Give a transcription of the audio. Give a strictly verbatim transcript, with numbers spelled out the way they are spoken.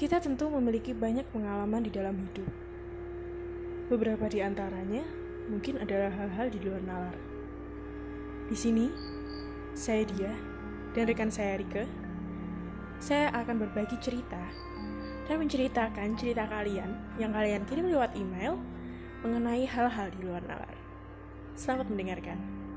Kita tentu memiliki banyak pengalaman di dalam hidup. Beberapa di antaranya mungkin adalah hal-hal di luar nalar. Di sini, saya Dia dan rekan saya Rike, saya akan berbagi cerita dan menceritakan cerita kalian yang kalian kirim lewat email mengenai hal-hal di luar nalar. Selamat mendengarkan.